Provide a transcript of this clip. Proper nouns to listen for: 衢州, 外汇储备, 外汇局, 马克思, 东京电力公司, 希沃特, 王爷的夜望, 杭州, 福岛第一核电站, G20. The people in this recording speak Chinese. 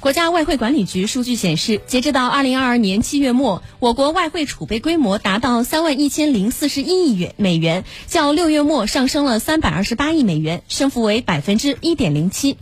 国家外汇管理局数据显示，截至到2022年7月末，我国外汇储备规模达到31041亿美元，较6月末上升了328亿美元，升幅为 1.07%。